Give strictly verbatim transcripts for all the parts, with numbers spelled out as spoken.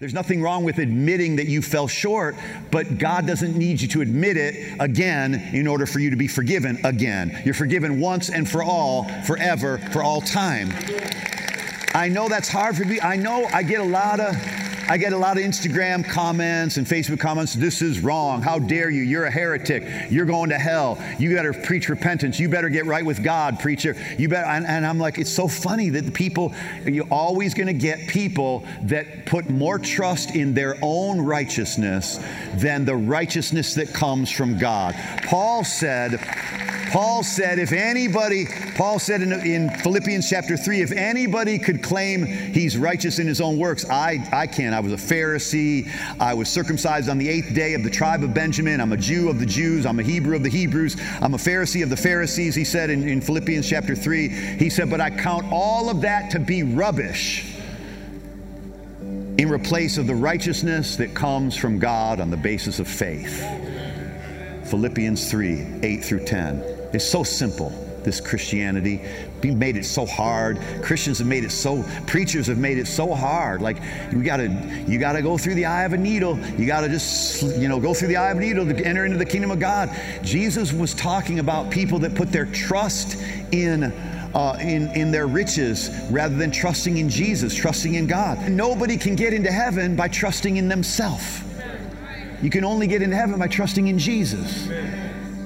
There's nothing wrong with admitting that you fell short, but God doesn't need you to admit it again in order for you to be forgiven again. You're forgiven once and for all, forever, for all time. I know that's hard for me. I know I get a lot of I get a lot of Instagram comments and Facebook comments. This is wrong. How dare you? You're a heretic. You're going to hell. You better preach repentance. You better get right with God, preacher. You better. And, and I'm like, it's so funny that the people, you're always going to get people that put more trust in their own righteousness than the righteousness that comes from God. Paul said, Paul said, if anybody, Paul said in, in Philippians chapter three, if anybody could claim he's righteous in his own works, I, I can't. I was a Pharisee. I was circumcised on the eighth day of the tribe of Benjamin. I'm a Jew of the Jews. I'm a Hebrew of the Hebrews. I'm a Pharisee of the Pharisees, he said in, in Philippians chapter three. He said, but I count all of that to be rubbish in replace of the righteousness that comes from God on the basis of faith. Philippians three, eight through ten. It's so simple, this Christianity. We made it so hard. Christians have made it so, preachers have made it so hard. Like, you gotta, you gotta go through the eye of a needle. You gotta just, you know, go through the eye of a needle to enter into the kingdom of God. Jesus was talking about people that put their trust in Uh, in, in their riches rather than trusting in Jesus, trusting in God. Nobody can get into heaven by trusting in themselves. You can only get into heaven by trusting in Jesus.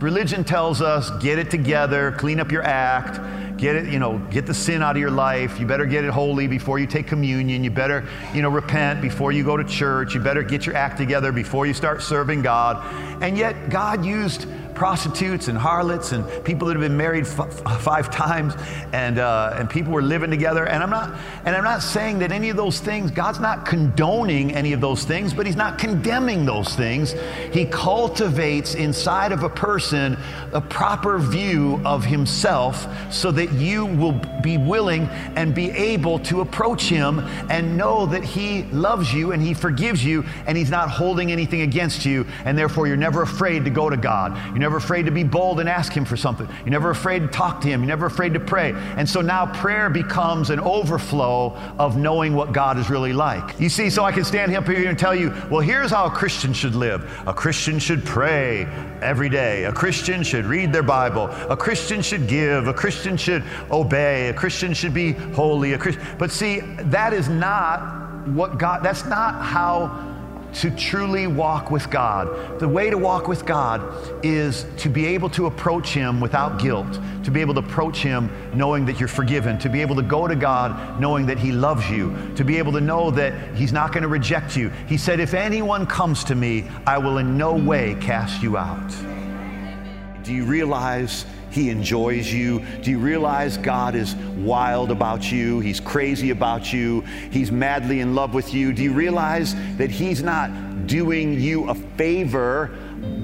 Religion tells us, get it together, clean up your act. Get it, you know, get the sin out of your life. You better get it holy before you take communion. You better, you know, repent before you go to church. You better get your act together before you start serving God. And yet God used prostitutes and harlots and people that have been married f- five times and uh, and people were living together. And I'm not, and I'm not saying that any of those things, God's not condoning any of those things, but he's not condemning those things. He cultivates inside of a person a proper view of himself so that you will be willing and be able to approach him and know that he loves you and he forgives you and he's not holding anything against you, and therefore you're never afraid to go to God. You're never afraid to be bold and ask him for something. You're never afraid to talk to him. You're never afraid to pray. And so now prayer becomes an overflow of knowing what God is really like. You see, so I can stand up here and tell you, well, here's how a Christian should live. A Christian should pray every day. A Christian should read their Bible. A Christian should give. A Christian should obey. A Christian should be holy. A Christian. But see, that is not what God, that's not how to truly walk with God. The way to walk with God is to be able to approach him without guilt, to be able to approach him knowing that you're forgiven, to be able to go to God knowing that he loves you, to be able to know that he's not going to reject you. He said, if anyone comes to me, I will in no way cast you out. Do you realize he enjoys you? Do you realize God is wild about you? He's crazy about you. He's madly in love with you. Do you realize that he's not doing you a favor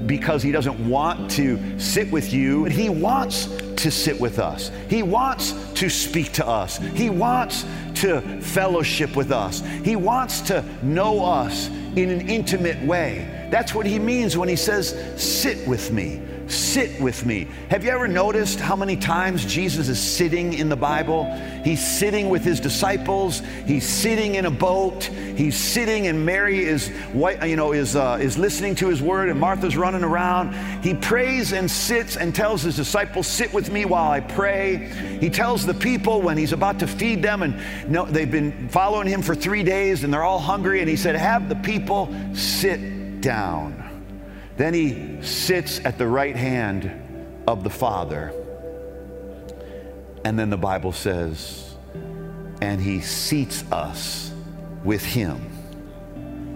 because he doesn't want to sit with you? He wants to sit with us. He wants to speak to us. He wants to fellowship with us. He wants to know us in an intimate way. That's what he means when he says, sit with me. Sit with me. Have you ever noticed how many times Jesus is sitting in the Bible? He's sitting with his disciples. He's sitting in a boat. He's sitting, and Mary is, you know, is uh, is listening to his word, and Martha's running around. He prays and sits and tells his disciples, "Sit with me while I pray." He tells the people when he's about to feed them, and no, they've been following him for three days, and they're all hungry, and he said, "Have the people sit down." Then he sits at the right hand of the Father. And then the Bible says, and he seats us with him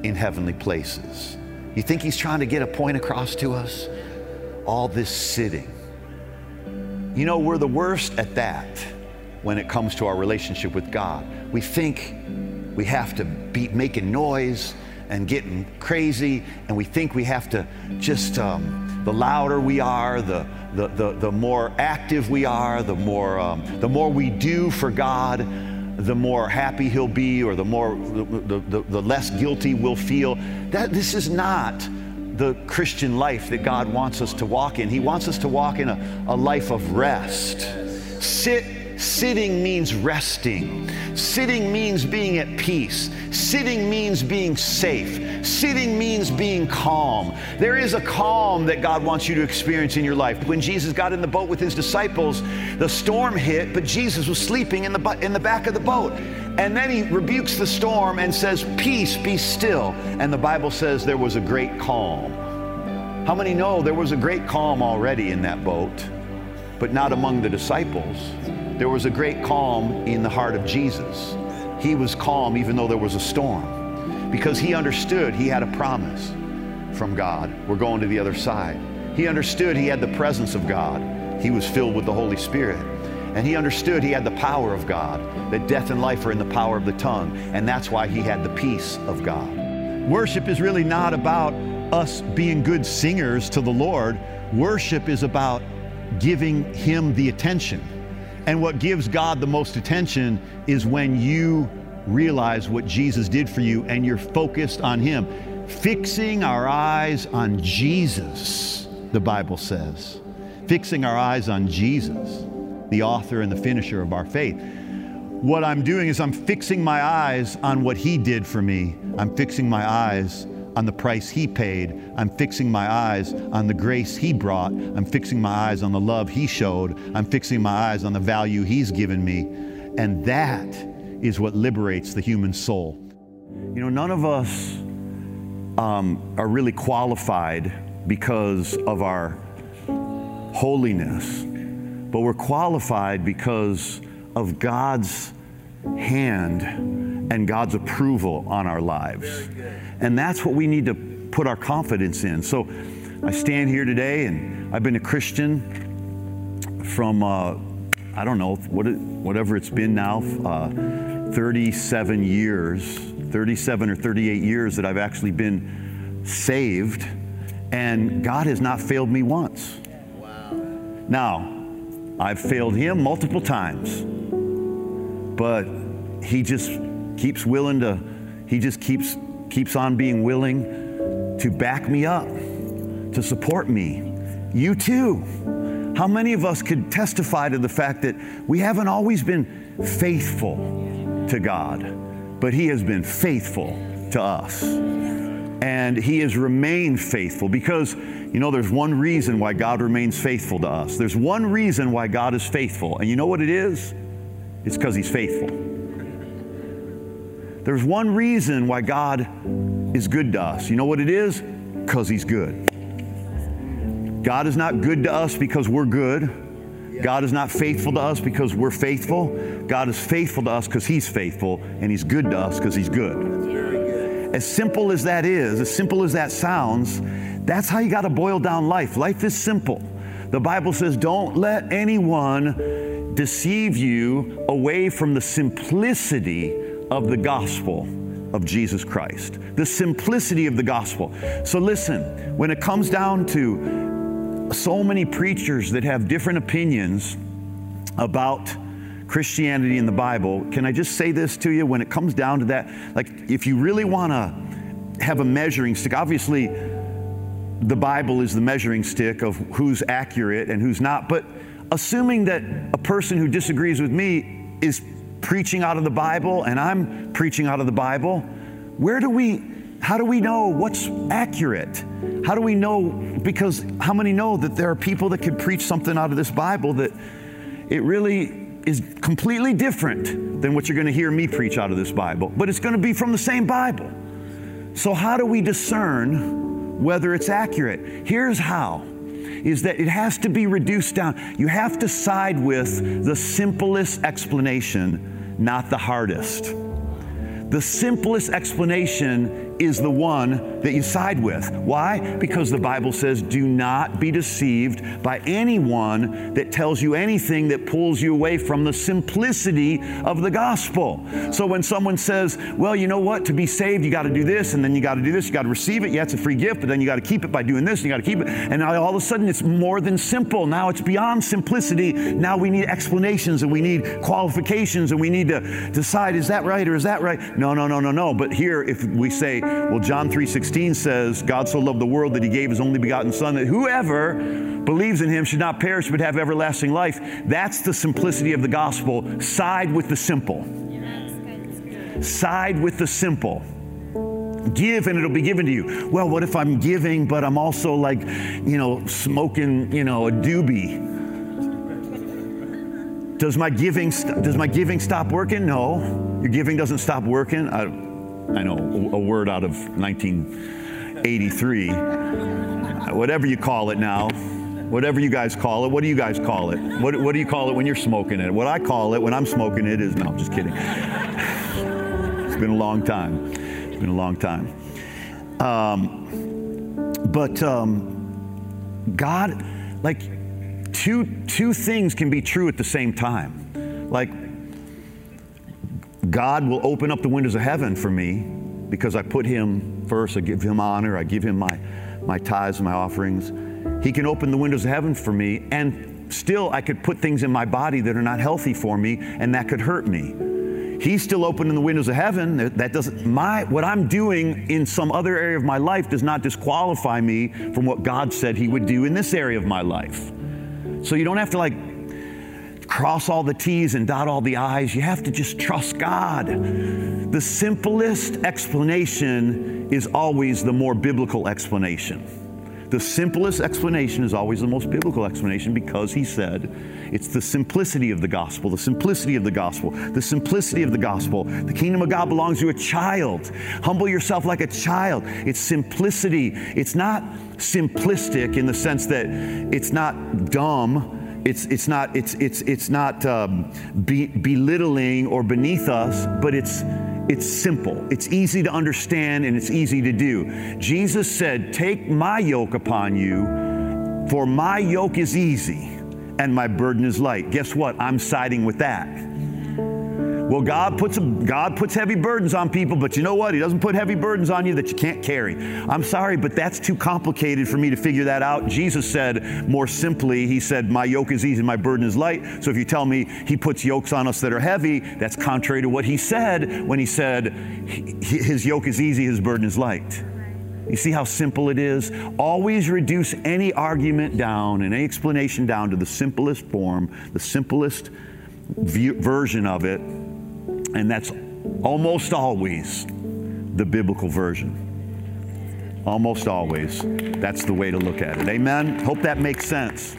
in heavenly places. You think he's trying to get a point across to us? All this sitting. You know, we're the worst at that when it comes to our relationship with God. We think we have to be making noise and getting crazy, and we think we have to just, um, the louder we are, the the the, the more active we are, the more um, the more we do for God, the more happy he'll be, or the more the, the, the less guilty we'll feel. That this is not the Christian life that God wants us to walk in. He wants us to walk in a, a life of rest. Sit sitting means resting. Sitting means being at peace. Sitting means being safe. Sitting means being calm. There is a calm that God wants you to experience in your life. When Jesus got in the boat with his disciples, the storm hit, but Jesus was sleeping in the, bu- in the back of the boat. And then he rebukes the storm and says, "Peace, be still." And the Bible says there was a great calm. How many know there was a great calm already in that boat, but not among the disciples? There was a great calm in the heart of Jesus. He was calm even though there was a storm, because he understood he had a promise from God. We're going to the other side. He understood he had the presence of God. He was filled with the Holy Spirit. And he understood he had the power of God, that death and life are in the power of the tongue. And that's why he had the peace of God. Worship is really not about us being good singers to the Lord. Worship is about giving him the attention. And what gives God the most attention is when you realize what Jesus did for you and you're focused on him. Fixing our eyes on Jesus, the Bible says. Fixing our eyes on Jesus, the author and the finisher of our faith. What I'm doing is I'm fixing my eyes on what he did for me. I'm fixing my eyes on the price he paid. I'm fixing my eyes on the grace he brought. I'm fixing my eyes on the love he showed. I'm fixing my eyes on the value he's given me. And that is what liberates the human soul. You know, none of us um, are really qualified because of our holiness. But we're qualified because of God's hand and God's approval on our lives. And that's what we need to put our confidence in. So I stand here today, and I've been a Christian from, uh, I don't know, what it, whatever it's been now, uh, thirty-seven years, thirty-seven or thirty-eight years that I've actually been saved, and God has not failed me once. Wow. Now, I've failed him multiple times, but he just keeps willing to, he just keeps keeps on being willing to back me up, to support me. You too. How many of us could testify to the fact that we haven't always been faithful to God, but he has been faithful to us. And he has remained faithful because, you know, there's one reason why God remains faithful to us. There's one reason why God is faithful. And you know what it is? It's because he's faithful. There's one reason why God is good to us. You know what it is? Because he's good. God is not good to us because we're good. God is not faithful to us because we're faithful. God is faithful to us because he's faithful, and he's good to us because he's good. As simple as that is, as simple as that sounds, that's how you got to boil down life. Life is simple. The Bible says, don't let anyone deceive you away from the simplicity of the gospel of Jesus Christ. The simplicity of the gospel. So listen, when it comes down to so many preachers that have different opinions about Christianity and the Bible, can I just say this to you? When it comes down to that, like, if you really want to have a measuring stick, obviously the Bible is the measuring stick of who's accurate and who's not, but assuming that a person who disagrees with me is preaching out of the Bible and I'm preaching out of the Bible, where do we, how do we know what's accurate? How do we know? Because how many know that there are people that could preach something out of this Bible that it really is completely different than what you're going to hear me preach out of this Bible, but it's going to be from the same Bible. So how do we discern whether it's accurate? Here's how, is that it has to be reduced down. You have to side with the simplest explanation, not the hardest. The simplest explanation is the one that you side with. Why? Because the Bible says, do not be deceived by anyone that tells you anything that pulls you away from the simplicity of the gospel. So when someone says, well, you know what, to be saved, you got to do this, and then you got to do this, you got to receive it. Yeah, it's a free gift, but then you got to keep it by doing this, and you got to keep it. And now all of a sudden it's more than simple. Now it's beyond simplicity. Now we need explanations, and we need qualifications, and we need to decide, is that right or is that right? No, no, no, no, no. But here, if we say, Well, John three sixteen says, God so loved the world that he gave his only begotten son, that whoever believes in him should not perish but have everlasting life. That's the simplicity of the gospel. Side with the simple. Side with the simple. Give and it'll be given to you. Well, what if I'm giving, but I'm also like, you know, smoking, you know, a doobie? Does my giving st- does my giving stop working? No, your giving doesn't stop working. I, I know a word out of nineteen eighty-three, whatever you call it now, whatever you guys call it. What do you guys call it? What what do you call it when you're smoking it? What I call it when I'm smoking it is no. I'm just kidding. It's been a long time. It's been a long time. Um, but um, God, like. Two two things can be true at the same time. Like, God will open up the windows of heaven for me because I put him first. I give him honor. I give him my, my tithes and my offerings. He can open the windows of heaven for me, and still I could put things in my body that are not healthy for me, and that could hurt me. He's still opening the windows of heaven. That doesn't my what I'm doing in some other area of my life does not disqualify me from what God said he would do in this area of my life. So you don't have to like cross all the T's and dot all the I's. You have to just trust God. The simplest explanation is always the more biblical explanation. The simplest explanation is always the most biblical explanation, because he said it's the simplicity of the gospel, the simplicity of the gospel, the simplicity of the gospel. The kingdom of God belongs to a child. Humble yourself like a child. It's simplicity. It's not simplistic in the sense that it's not dumb, it's it's not it's it's it's not um, be, belittling or beneath us, but it's it's simple, it's easy to understand, and it's easy to do. Jesus said, "Take my yoke upon you, for my yoke is easy and my burden is light." Guess what? I'm siding with that. Well, God puts a, God puts heavy burdens on people, but you know what? He doesn't put heavy burdens on you that you can't carry. I'm sorry, but that's too complicated for me to figure that out. Jesus said more simply, he said, my yoke is easy, my burden is light. So if you tell me he puts yokes on us that are heavy, that's contrary to what he said when he said his yoke is easy, his burden is light. You see how simple it is? Always reduce any argument down and any explanation down to the simplest form, the simplest view, version of it. And that's almost always the biblical version. Almost always. That's the way to look at it. Amen? Hope that makes sense.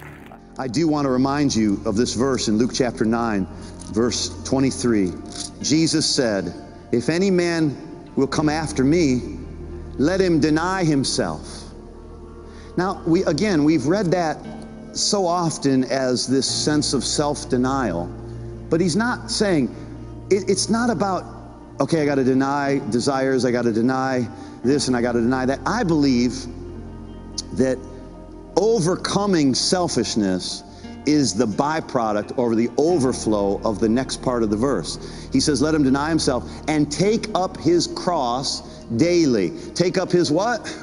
I do want to remind you of this verse in Luke chapter nine, verse twenty-three. Jesus said, if any man will come after me, let him deny himself. Now, we again, we've read that so often as this sense of self-denial, but he's not saying, it's not about, okay, I got to deny desires, I got to deny this, and I got to deny that. I believe that overcoming selfishness is the byproduct or the overflow of the next part of the verse. He says, let him deny himself and take up his cross daily. Take up his what?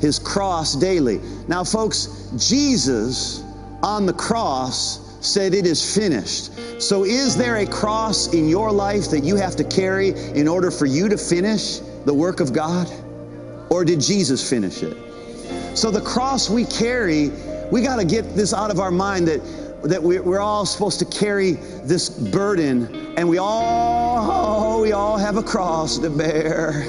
His cross daily. Now, folks, Jesus on the cross said it is finished. So is there a cross in your life that you have to carry in order for you to finish the work of God? Or did Jesus finish it? So the cross we carry, we got to get this out of our mind that that we're all supposed to carry this burden, and we all, we all have a cross to bear.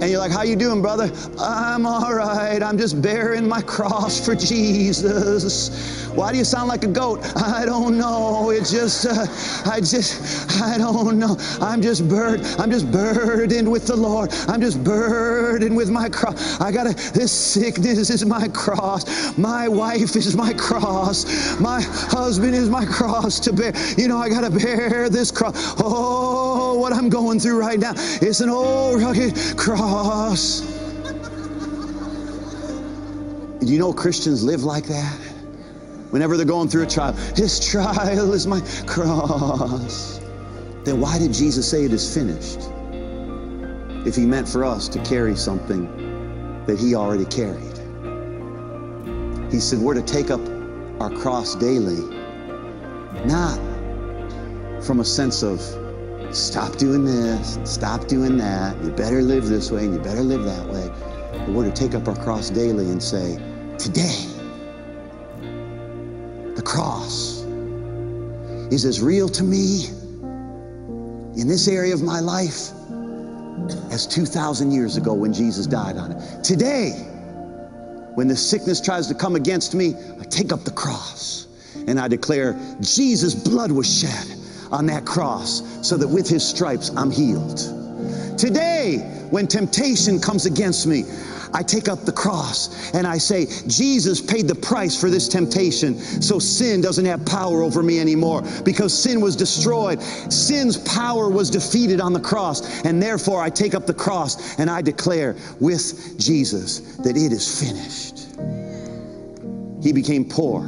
And you're like, how you doing, brother? I'm all right. I'm just bearing my cross for Jesus. Why do you sound like a goat? I don't know. It just, uh, I just, I don't know. I'm just burdened. I'm just burdened with the Lord. I'm just burdened with my cross. I gotta, this sickness is my cross. My wife is my cross. My husband is my cross to bear. You know, I gotta bear this cross. Oh, what I'm going through right now. It's an old rugged cross. You know, Christians live like that. Whenever they're going through a trial, his trial is my cross. Then why did Jesus say it is finished? If he meant for us to carry something that he already carried. He said we're to take up our cross daily, not from a sense of stop doing this, and stop doing that, you better live this way, and you better live that way. We want to take up our cross daily and say, today, the cross is as real to me in this area of my life as two thousand years ago when Jesus died on it. Today, when the sickness tries to come against me, I take up the cross and I declare Jesus' blood was shed on that cross so that with his stripes I'm healed. Today, when temptation comes against me, I take up the cross and I say, Jesus paid the price for this temptation, so sin doesn't have power over me anymore, because sin was destroyed. Sin's power was defeated on the cross, and therefore I take up the cross and I declare with Jesus that it is finished. He became poor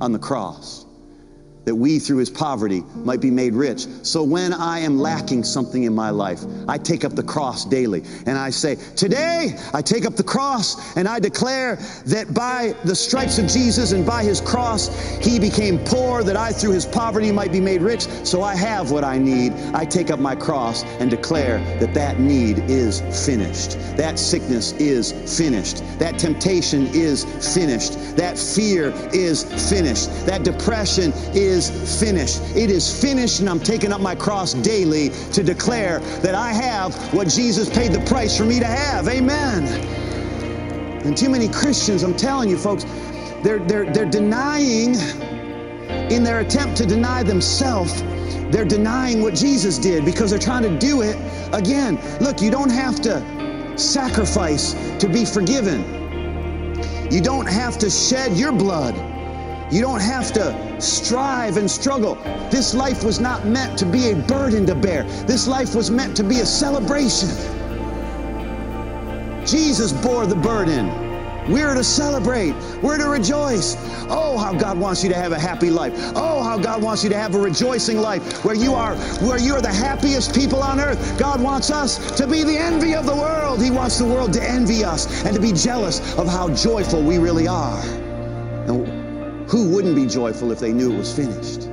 on the cross, that we through his poverty might be made rich. So when I am lacking something in my life, I take up the cross daily and I say, today I take up the cross and I declare that by the stripes of Jesus and by his cross, he became poor, that I through his poverty might be made rich. So I have what I need. I take up my cross and declare that that need is finished. That sickness is finished. That temptation is finished. That fear is finished. That depression is is finished. It is finished, and I'm taking up my cross daily to declare that I have what Jesus paid the price for me to have. Amen. And too many Christians, I'm telling you folks, they're, they're, they're denying, in their attempt to deny themselves, they're denying what Jesus did because they're trying to do it again. Look, you don't have to sacrifice to be forgiven. You don't have to shed your blood. You don't have to strive and struggle. This life was not meant to be a burden to bear. This life was meant to be a celebration. Jesus bore the burden. We're to celebrate. We're to rejoice. Oh, how God wants you to have a happy life. Oh, how God wants you to have a rejoicing life where you are, where you are the happiest people on earth. God wants us to be the envy of the world. He wants the world to envy us and to be jealous of how joyful we really are. And who wouldn't be joyful if they knew it was finished?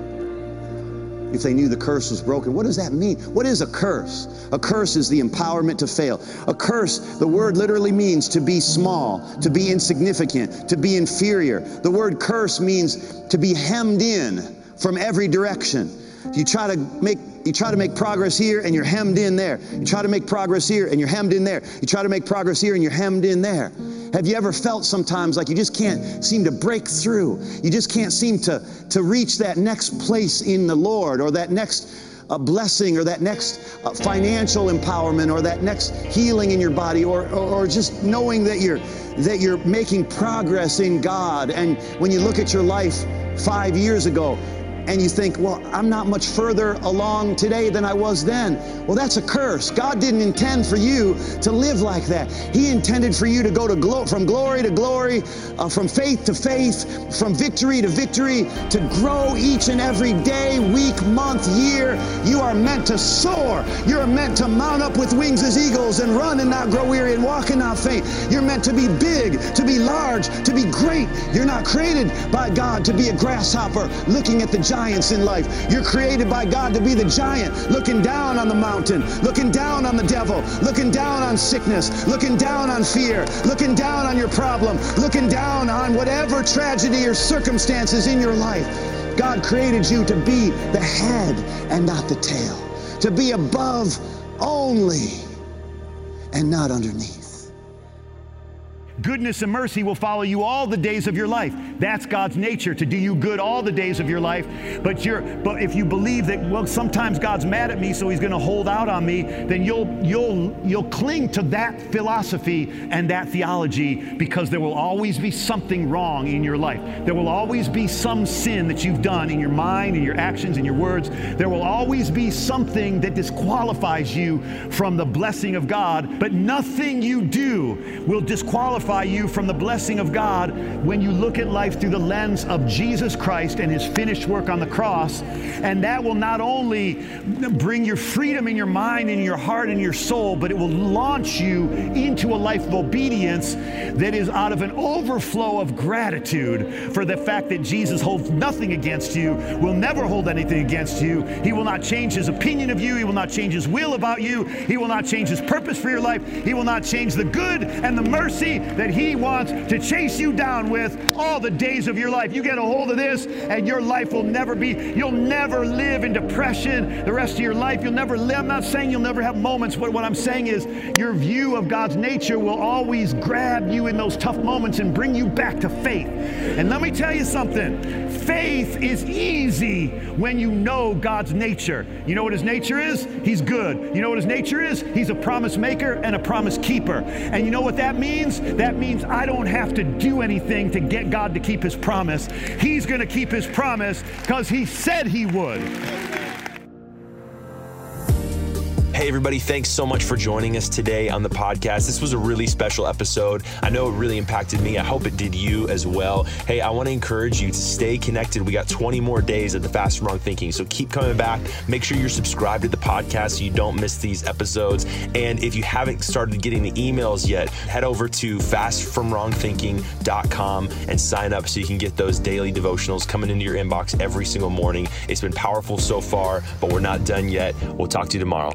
If they knew the curse was broken? What does that mean? What is a curse? A curse is the empowerment to fail. A curse, the word literally means to be small, to be insignificant, to be inferior. The word curse means to be hemmed in from every direction. You try to make You try to make progress here and you're hemmed in there. You try to make progress here and you're hemmed in there. You try to make progress here and you're hemmed in there. Have you ever felt sometimes like you just can't seem to break through? You just can't seem to, to reach that next place in the Lord, or that next uh, blessing, or that next uh, financial empowerment, or that next healing in your body, or, or, or just knowing that you're, that you're making progress in God. And when you look at your life five years ago, and you think, well, I'm not much further along today than I was then. Well, that's a curse. God didn't intend for you to live like that. He intended for you to go to glo- from glory to glory, uh, from faith to faith, from victory to victory, to grow each and every day, week, month, year. You are meant to soar. You're meant to mount up with wings as eagles and run and not grow weary and walk and not faint. You're meant to be big, to be large, to be great. You're not created by God to be a grasshopper looking at the giants in life. You're created by God to be the giant, looking down on the mountain, looking down on the devil, looking down on sickness, looking down on fear, looking down on your problem, looking down on whatever tragedy or circumstances in your life. God created you to be the head and not the tail, to be above only and not underneath. Goodness and mercy will follow you all the days of your life. That's God's nature, to do you good all the days of your life. But you're, but if you believe that, well, sometimes God's mad at me, so he's going to hold out on me, then you'll, you'll, you'll cling to that philosophy and that theology, because there will always be something wrong in your life. There will always be some sin that you've done in your mind, in your actions, in your words. There will always be something that disqualifies you from the blessing of God, but nothing you do will disqualify qualify you from the blessing of God when you look at life through the lens of Jesus Christ and his finished work on the cross. And that will not only bring your freedom in your mind, in your heart, in your soul, but it will launch you into a life of obedience that is out of an overflow of gratitude for the fact that Jesus holds nothing against you, will never hold anything against you. He will not change his opinion of you. He will not change his will about you. He will not change his purpose for your life. He will not change the good and the mercy that he wants to chase you down with all the days of your life. You get a hold of this and your life will never be, you'll never live in depression the rest of your life. You'll never live, I'm not saying you'll never have moments, but what I'm saying is your view of God's nature will always grab you in those tough moments and bring you back to faith. And let me tell you something, faith is easy when you know God's nature. You know what his nature is? He's good. You know what his nature is? He's a promise maker and a promise keeper. And you know what that means? That means I don't have to do anything to get God to keep his promise. He's going to keep his promise because he said he would. Hey everybody, thanks so much for joining us today on the podcast. This was a really special episode. I know it really impacted me. I hope it did you as well. Hey, I want to encourage you to stay connected. We got twenty more days of the Fast From Wrong Thinking, so keep coming back. Make sure you're subscribed to the podcast so you don't miss these episodes. And if you haven't started getting the emails yet, head over to fast from wrong thinking dot com and sign up so you can get those daily devotionals coming into your inbox every single morning. It's been powerful so far, but we're not done yet. We'll talk to you tomorrow.